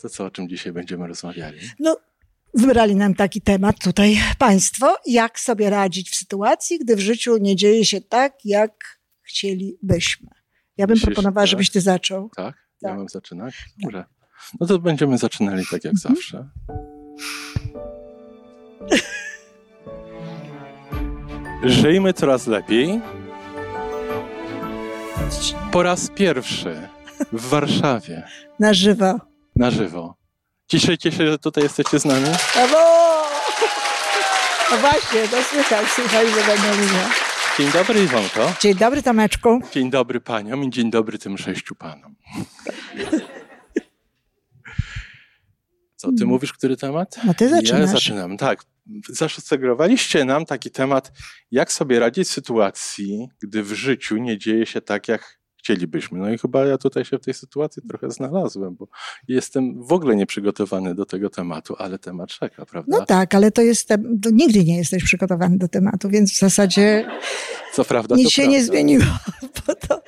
To co, o czym dzisiaj będziemy rozmawiali? No, wybrali nam taki temat tutaj państwo. Jak sobie radzić w sytuacji, gdy w życiu nie dzieje się tak, jak chcielibyśmy. Ja bym proponowała, tak? Żebyś ty zaczął. Tak? Ja mam zaczynać? Dobra. No to będziemy zaczynali tak jak zawsze. Żyjmy coraz lepiej. Po raz pierwszy w Warszawie. Na żywo. Na żywo. Cieszycie się, że tutaj jesteście z nami? No właśnie, słuchaj, że będą ludzie. Dzień dobry, Iwonko. Dzień dobry, Tomeczku. Dzień dobry paniom i dzień dobry tym 6 panom. Co, ty mówisz, który temat? No ty zaczynasz. Ja zaczynam, tak. Zasugerowaliście nam taki temat, jak sobie radzić w sytuacji, gdy w życiu nie dzieje się tak, jak chcielibyśmy. No i chyba ja tutaj się w tej sytuacji trochę znalazłem, bo jestem w ogóle nieprzygotowany do tego tematu, ale temat czeka, prawda? No tak, ale to nigdy nie jesteś przygotowany do tematu, więc w zasadzie co prawda, nic się nie zmieniło. Bo to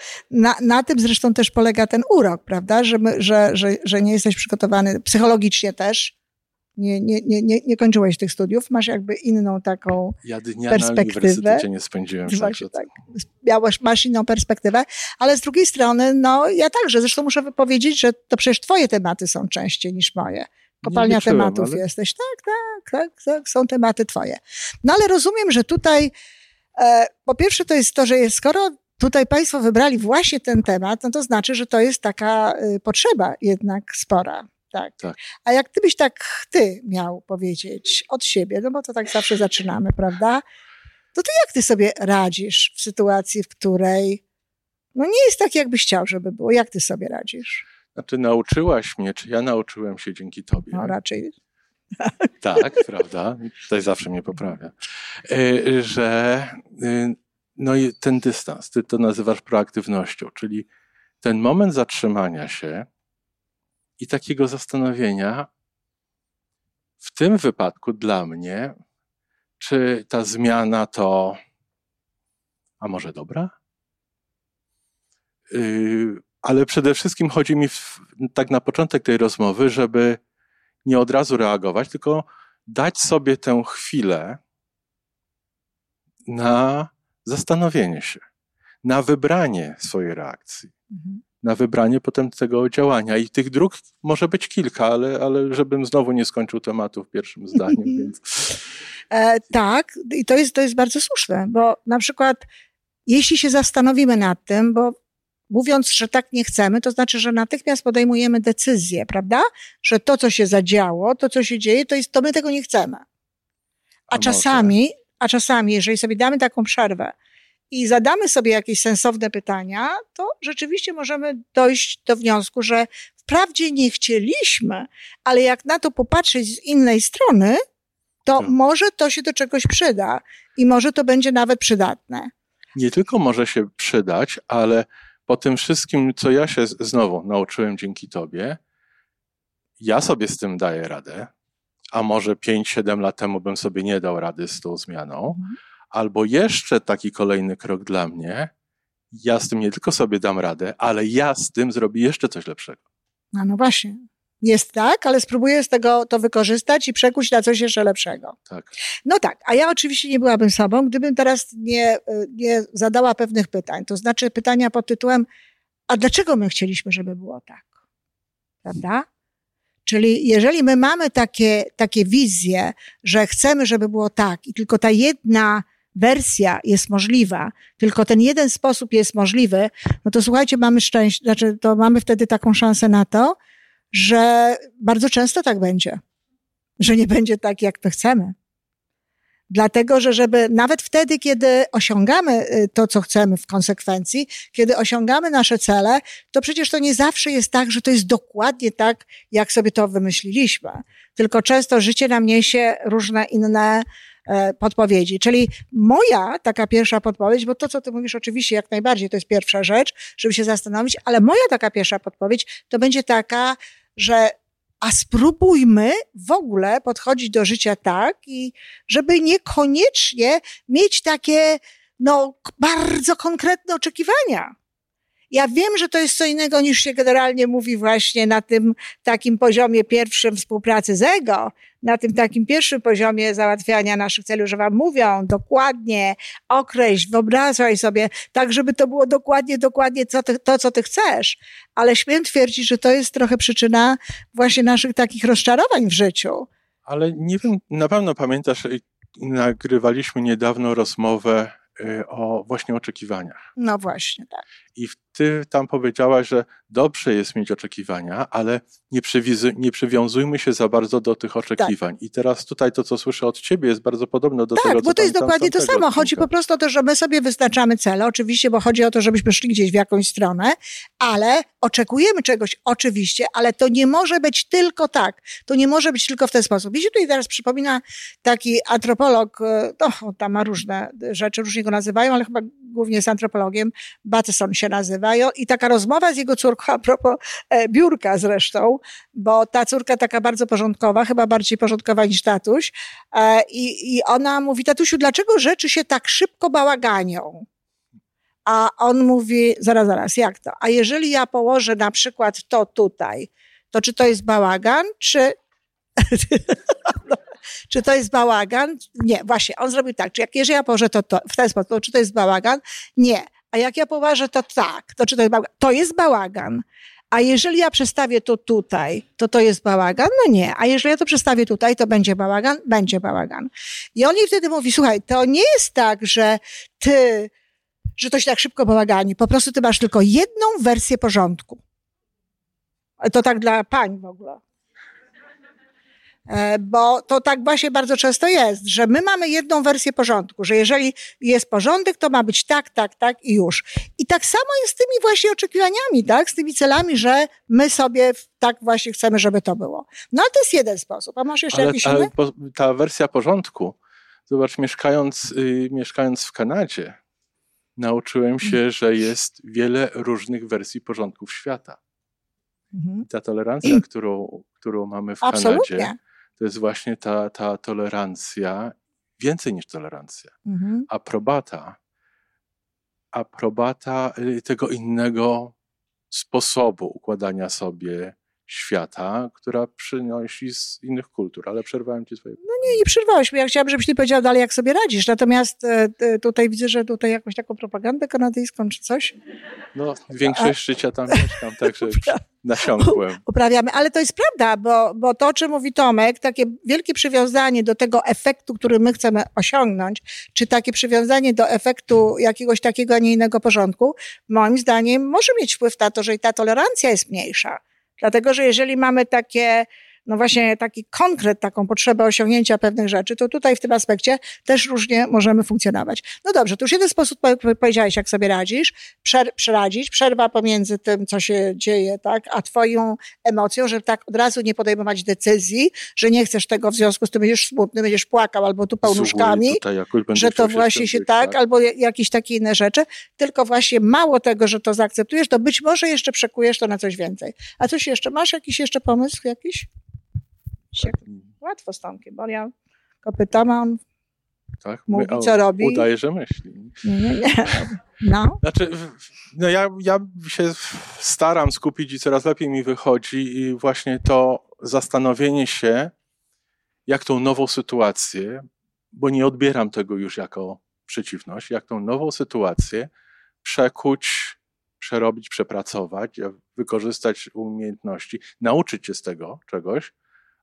na tym zresztą też polega ten urok, prawda? Że nie jesteś przygotowany psychologicznie też. Nie kończyłeś tych studiów, masz jakby inną taką perspektywę. Ja dnia na uniwersytecie nie spędziłem. Właśnie tak. Masz inną perspektywę, ale z drugiej strony, no ja także, zresztą muszę wypowiedzieć, że to przecież twoje tematy są częściej niż moje. Kopalnia tematów ale... jesteś. Tak, są tematy twoje. No ale rozumiem, że tutaj po pierwsze to jest to, że skoro tutaj państwo wybrali właśnie ten temat, no to znaczy, że to jest taka potrzeba jednak spora. Tak. A jak gdybyś ty miał powiedzieć od siebie, no bo to tak zawsze zaczynamy, prawda? To ty jak ty sobie radzisz w sytuacji, w której no nie jest tak, jakbyś chciał, żeby było. Jak ty sobie radzisz? Znaczy nauczyłaś mnie, czy ja nauczyłem się dzięki tobie? No raczej. Tak, prawda? Tutaj zawsze mnie poprawia. Że no i ten dystans, ty to nazywasz proaktywnością, czyli ten moment zatrzymania się i takiego zastanowienia, w tym wypadku dla mnie, czy ta zmiana to, a może dobra? Ale przede wszystkim chodzi mi tak na początek tej rozmowy, żeby nie od razu reagować, tylko dać sobie tę chwilę na zastanowienie się, na wybranie swojej reakcji. Mhm. Na wybranie potem tego działania. I tych dróg może być kilka, ale żebym znowu nie skończył tematu w pierwszym zdaniu. Więc... tak, i to jest bardzo słuszne, bo na przykład jeśli się zastanowimy nad tym, bo mówiąc, że tak nie chcemy, to znaczy, że natychmiast podejmujemy decyzję, prawda? Że to, co się zadziało, to, co się dzieje, to my tego nie chcemy. A czasami, jeżeli sobie damy taką przerwę, i zadamy sobie jakieś sensowne pytania, to rzeczywiście możemy dojść do wniosku, że wprawdzie nie chcieliśmy, ale jak na to popatrzeć z innej strony, to może to się do czegoś przyda i może to będzie nawet przydatne. Nie tylko może się przydać, ale po tym wszystkim, co ja się znowu nauczyłem dzięki tobie, ja sobie z tym daję radę, a może 5-7 lat temu bym sobie nie dał rady z tą zmianą, albo jeszcze taki kolejny krok dla mnie, ja z tym nie tylko sobie dam radę, ale ja z tym zrobię jeszcze coś lepszego. No właśnie. Jest tak, ale spróbuję z tego to wykorzystać i przekuć na coś jeszcze lepszego. Tak. No tak, a ja oczywiście nie byłabym sobą, gdybym teraz nie zadała pewnych pytań. To znaczy pytania pod tytułem, a dlaczego my chcieliśmy, żeby było tak? Prawda? Czyli jeżeli my mamy takie wizje, że chcemy, żeby było tak i tylko ta jedna wersja jest możliwa, tylko ten jeden sposób jest możliwy, no to słuchajcie, mamy szczęście, znaczy to mamy wtedy taką szansę na to, że bardzo często tak będzie, że nie będzie tak, jak to chcemy. Dlatego, że żeby nawet wtedy, kiedy osiągamy to, co chcemy w konsekwencji, kiedy osiągamy nasze cele, to przecież to nie zawsze jest tak, że to jest dokładnie tak, jak sobie to wymyśliliśmy. Tylko często życie nam niesie różne inne podpowiedzi. Czyli moja taka pierwsza podpowiedź, bo to, co ty mówisz oczywiście jak najbardziej, to jest pierwsza rzecz, żeby się zastanowić, ale moja taka pierwsza podpowiedź to będzie taka, że spróbujmy w ogóle podchodzić do życia tak, i żeby niekoniecznie mieć takie, no, bardzo konkretne oczekiwania. Ja wiem, że to jest co innego niż się generalnie mówi właśnie na tym takim poziomie pierwszym współpracy z ego, na tym takim pierwszym poziomie załatwiania naszych celów, że wam mówią dokładnie, określ, wyobraź sobie, tak żeby to było dokładnie to, co ty chcesz. Ale śmiem twierdzić, że to jest trochę przyczyna właśnie naszych takich rozczarowań w życiu. Ale nie wiem, na pewno pamiętasz, nagrywaliśmy niedawno rozmowę o właśnie oczekiwaniach. No właśnie, tak. I ty tam powiedziałaś, że dobrze jest mieć oczekiwania, ale nie przywiązujmy się za bardzo do tych oczekiwań. Tak. I teraz tutaj to, co słyszę od ciebie, jest bardzo podobne do tego, co bo to jest dokładnie to samo. Odcinka. Chodzi po prostu o to, że my sobie wyznaczamy cele, oczywiście, bo chodzi o to, żebyśmy szli gdzieś w jakąś stronę, ale oczekujemy czegoś, oczywiście, ale to nie może być tylko tak. To nie może być tylko w ten sposób. Mi się tutaj teraz przypomina taki antropolog, no tam ma różne rzeczy, różnie go nazywają, ale chyba głównie jest antropologiem, Bateson się nazywają i taka rozmowa z jego córką, a propos biurka zresztą, bo ta córka taka bardzo porządkowa, chyba bardziej porządkowa niż tatuś i ona mówi, tatusiu, dlaczego rzeczy się tak szybko bałaganią? A on mówi, zaraz, jak to? A jeżeli ja położę na przykład to tutaj, to czy to jest bałagan, czy... Czy to jest bałagan? Nie, właśnie, on zrobił tak, czy jak jeżeli ja położę to w ten sposób, to czy to jest bałagan? Nie. A jak ja poważę, to tak, to czy to jest bałagan? To jest bałagan. A jeżeli ja przestawię to tutaj, to jest bałagan? No nie. A jeżeli ja to przestawię tutaj, to będzie bałagan? Będzie bałagan. I on jej wtedy mówi, słuchaj, to nie jest tak, że to się tak szybko bałagani. Po prostu ty masz tylko jedną wersję porządku. To tak dla pań w ogóle. Bo to tak właśnie bardzo często jest, że my mamy jedną wersję porządku, że jeżeli jest porządek, to ma być tak i już. I tak samo jest z tymi właśnie oczekiwaniami, tak, z tymi celami, że my sobie tak właśnie chcemy, żeby to było. No ale to jest jeden sposób. A masz jeszcze jakiś inny? Ta wersja porządku, zobacz, mieszkając w Kanadzie, nauczyłem się, że jest wiele różnych wersji porządków świata. Ta tolerancja, którą mamy w Absolutnie. Kanadzie, to jest właśnie ta tolerancja, więcej niż tolerancja, aprobata tego innego sposobu układania sobie świata, która przynosi z innych kultur, ale przerwałem ci swoje... No nie przerwałeś mnie, ja chciałam, żebyś ty powiedział dalej, jak sobie radzisz, natomiast tutaj widzę, że tutaj jakąś taką propagandę kanadyjską czy coś. No większość życia tam mieszkam, także nasiąkłem. Uprawiamy, ale to jest prawda, bo to, o czym mówi Tomek, takie wielkie przywiązanie do tego efektu, który my chcemy osiągnąć, czy takie przywiązanie do efektu jakiegoś takiego, a nie innego porządku, moim zdaniem może mieć wpływ na to, że i ta tolerancja jest mniejsza. Dlatego, że jeżeli mamy takie, no właśnie taki konkret, taką potrzebę osiągnięcia pewnych rzeczy, to tutaj w tym aspekcie też różnie możemy funkcjonować. No dobrze, to już jeden sposób powiedziałeś, jak sobie radzisz, przerwa pomiędzy tym, co się dzieje, tak, a twoją emocją, żeby tak od razu nie podejmować decyzji, że nie chcesz tego, w związku z tym będziesz smutny, będziesz płakał albo tupał nóżkami, że to właśnie się tak, albo jakieś takie inne rzeczy, tylko właśnie mało tego, że to zaakceptujesz, to być może jeszcze przekujesz to na coś więcej. A coś jeszcze, masz jakiś jeszcze pomysł jakiś? Tak. Łatwo z Tomkiem, bo ja go pytam, a on tak? mówi, co robi. Udaje, że myśli. Nie. No. Znaczy, no ja się staram skupić i coraz lepiej mi wychodzi i właśnie to zastanowienie się, jak tą nową sytuację, bo nie odbieram tego już jako przeciwność, jak tą nową sytuację przekuć, przerobić, przepracować, wykorzystać umiejętności, nauczyć się z tego czegoś,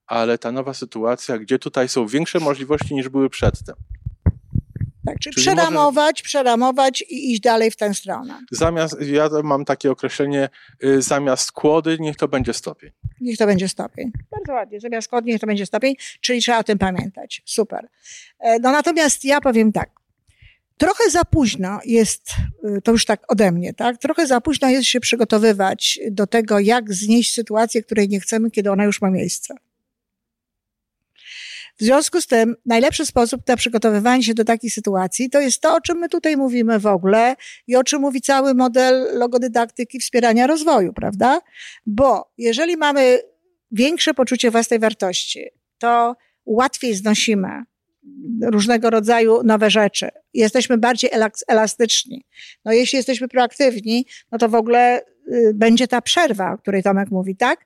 ale ta nowa sytuacja, gdzie tutaj są większe możliwości niż były przedtem. Tak, czyli przeramować i iść dalej w tę stronę. Ja mam takie określenie, zamiast kłody, niech to będzie stopień. Niech to będzie stopień. Bardzo ładnie, zamiast kłody, niech to będzie stopień, czyli trzeba o tym pamiętać. Super. No natomiast ja powiem tak, trochę za późno jest, to już tak ode mnie, tak? Trochę za późno jest się przygotowywać do tego, jak znieść sytuację, której nie chcemy, kiedy ona już ma miejsce. W związku z tym najlepszy sposób na przygotowywanie się do takich sytuacji to jest to, o czym my tutaj mówimy w ogóle i o czym mówi cały model logodydaktyki wspierania rozwoju, prawda? Bo jeżeli mamy większe poczucie własnej wartości, to łatwiej znosimy różnego rodzaju nowe rzeczy. Jesteśmy bardziej elastyczni. No jeśli jesteśmy proaktywni, no to w ogóle będzie ta przerwa, o której Tomek mówi, tak?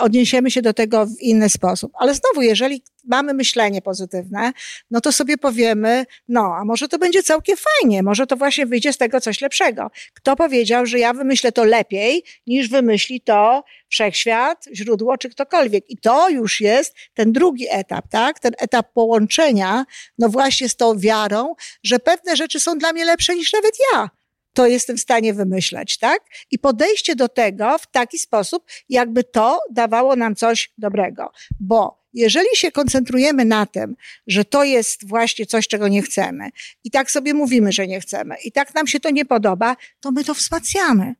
Odniesiemy się do tego w inny sposób. Ale znowu, jeżeli mamy myślenie pozytywne, no to sobie powiemy, no a może to będzie całkiem fajnie, może to właśnie wyjdzie z tego coś lepszego. Kto powiedział, że ja wymyślę to lepiej, niż wymyśli to wszechświat, źródło czy ktokolwiek. I to już jest ten drugi etap, tak? Ten etap połączenia, no właśnie z tą wiarą, że pewne rzeczy są dla mnie lepsze niż nawet ja. To jestem w stanie wymyślać, tak? I podejście do tego w taki sposób, jakby to dawało nam coś dobrego. Bo jeżeli się koncentrujemy na tym, że to jest właśnie coś, czego nie chcemy i tak sobie mówimy, że nie chcemy i tak nam się to nie podoba, to my to wzmacniamy.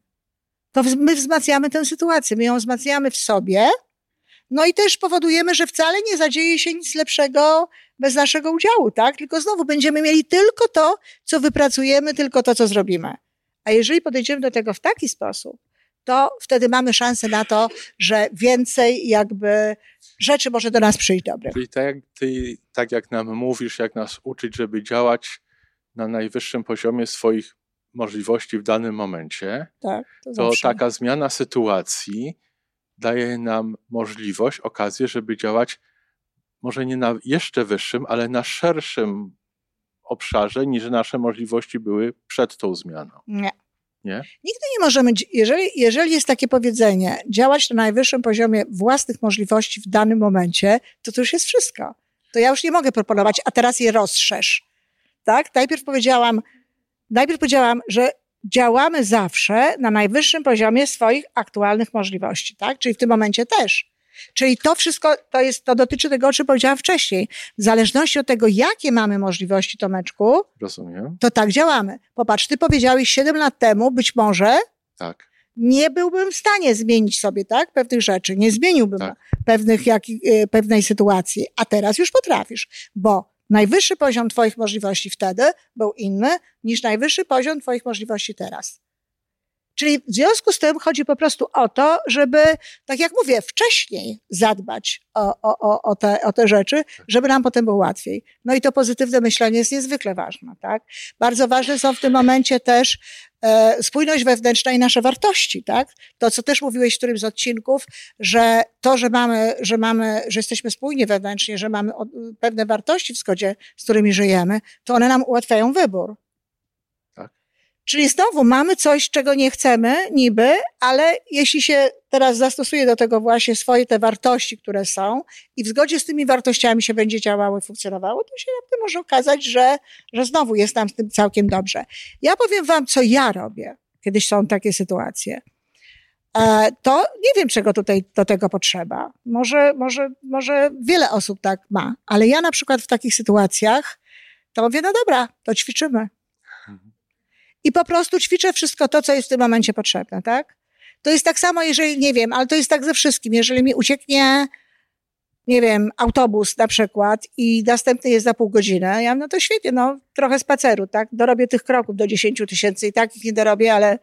To my wzmacniamy tę sytuację, my ją wzmacniamy w sobie, no i też powodujemy, że wcale nie zadzieje się nic lepszego bez naszego udziału, tak? Tylko znowu będziemy mieli tylko to, co wypracujemy, tylko to, co zrobimy. A jeżeli podejdziemy do tego w taki sposób, to wtedy mamy szansę na to, że więcej jakby rzeczy może do nas przyjść dobre. Czyli tak jak nam mówisz, jak nas uczyć, żeby działać na najwyższym poziomie swoich możliwości w danym momencie, tak, to taka zmiana sytuacji daje nam możliwość, okazję, żeby działać może nie na jeszcze wyższym, ale na szerszym obszarze, niż nasze możliwości były przed tą zmianą. Nie. Nie? Nigdy nie możemy, jeżeli jest takie powiedzenie, działać na najwyższym poziomie własnych możliwości w danym momencie, to już jest wszystko. To ja już nie mogę proponować, a teraz je rozszerz. Tak? Najpierw powiedziałam, że działamy zawsze na najwyższym poziomie swoich aktualnych możliwości, tak? Czyli w tym momencie też. Czyli to wszystko, to dotyczy tego, o czym powiedziałam wcześniej. W zależności od tego, jakie mamy możliwości, Tomeczku, rozumiem, to tak działamy. Popatrz, ty powiedziałeś 7 lat temu, być może tak, nie byłbym w stanie zmienić sobie, tak, pewnych rzeczy, nie zmieniłbym tak pewnej sytuacji, a teraz już potrafisz, bo najwyższy poziom twoich możliwości wtedy był inny niż najwyższy poziom twoich możliwości teraz. Czyli w związku z tym chodzi po prostu o to, żeby, tak jak mówię, wcześniej zadbać o te rzeczy, żeby nam potem było łatwiej. No i to pozytywne myślenie jest niezwykle ważne, tak? Bardzo ważne są w tym momencie też spójność wewnętrzna i nasze wartości, tak? To, co też mówiłeś w którymś z odcinków, że to, że jesteśmy spójni wewnętrznie, że mamy pewne wartości w zgodzie, z którymi żyjemy, to one nam ułatwiają wybór. Czyli znowu mamy coś, czego nie chcemy niby, ale jeśli się teraz zastosuje do tego właśnie swoje te wartości, które są i w zgodzie z tymi wartościami się będzie działało i funkcjonowało, to się naprawdę może okazać, że znowu jest nam z tym całkiem dobrze. Ja powiem wam, co ja robię, kiedy są takie sytuacje. To nie wiem, czego tutaj do tego potrzeba. Może wiele osób tak ma, ale ja na przykład w takich sytuacjach to mówię, no dobra, to ćwiczymy. I po prostu ćwiczę wszystko to, co jest w tym momencie potrzebne, tak? To jest tak samo, jeżeli, nie wiem, ale to jest tak ze wszystkim. Jeżeli mi ucieknie, nie wiem, autobus na przykład i następny jest za pół godziny, ja no to świetnie, no trochę spaceru, tak? Dorobię tych kroków do 10 000 i tak ich nie dorobię, ale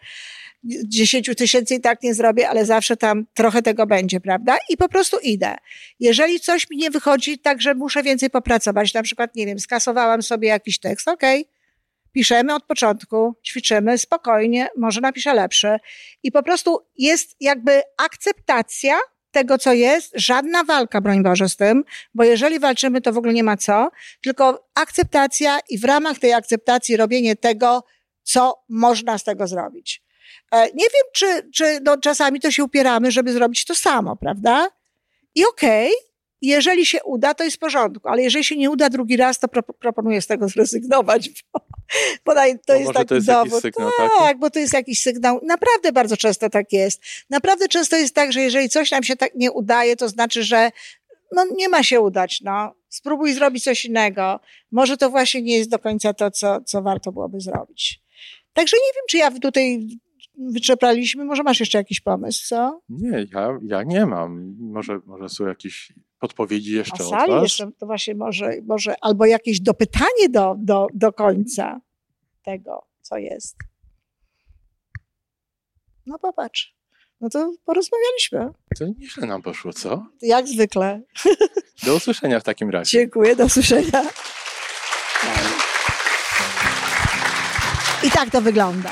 10 000 i tak nie zrobię, ale zawsze tam trochę tego będzie, prawda? I po prostu idę. Jeżeli coś mi nie wychodzi, tak, że muszę więcej popracować, na przykład, nie wiem, skasowałam sobie jakiś tekst, okej. Piszemy od początku, ćwiczymy spokojnie, może napiszę lepszy. I po prostu jest jakby akceptacja tego, co jest, żadna walka, broń Boże, z tym, bo jeżeli walczymy, to w ogóle nie ma co, tylko akceptacja i w ramach tej akceptacji robienie tego, co można z tego zrobić. Nie wiem, czy czasami to się upieramy, żeby zrobić to samo, prawda? I okej. Jeżeli się uda, to jest w porządku, ale jeżeli się nie uda drugi raz, to proponuję z tego zrezygnować, bo to jest taki dowód. Tak, bo to jest jakiś sygnał. Naprawdę bardzo często tak jest. Naprawdę często jest tak, że jeżeli coś nam się tak nie udaje, to znaczy, że no nie ma się udać, no. Spróbuj zrobić coś innego. Może to właśnie nie jest do końca to, co warto byłoby zrobić. Także nie wiem, czy ja tutaj wyczerpaliśmy. Może masz jeszcze jakiś pomysł, co? Nie, ja nie mam. Może są jakieś odpowiedzi jeszcze od was? Jeszcze, to właśnie może albo jakieś dopytanie do końca tego, co jest. No popatrz. No to porozmawialiśmy. To nieźle nam poszło, co? Jak zwykle. Do usłyszenia w takim razie. Dziękuję, do usłyszenia. I tak to wygląda.